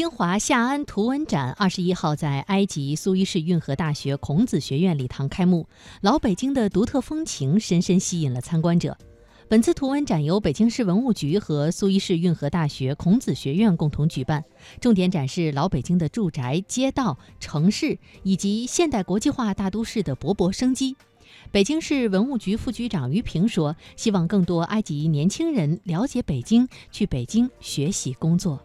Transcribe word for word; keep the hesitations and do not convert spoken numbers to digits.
京华夏安图文展二十一号在埃及苏伊士运河大学孔子学院礼堂开幕。老北京的独特风情深深吸引了参观者。本次图文展由北京市文物局和苏伊士运河大学孔子学院共同举办，重点展示老北京的住宅、街道、城市以及现代国际化大都市的勃勃生机。北京市文物局副局长于平说，希望更多埃及年轻人了解北京，去北京学习工作。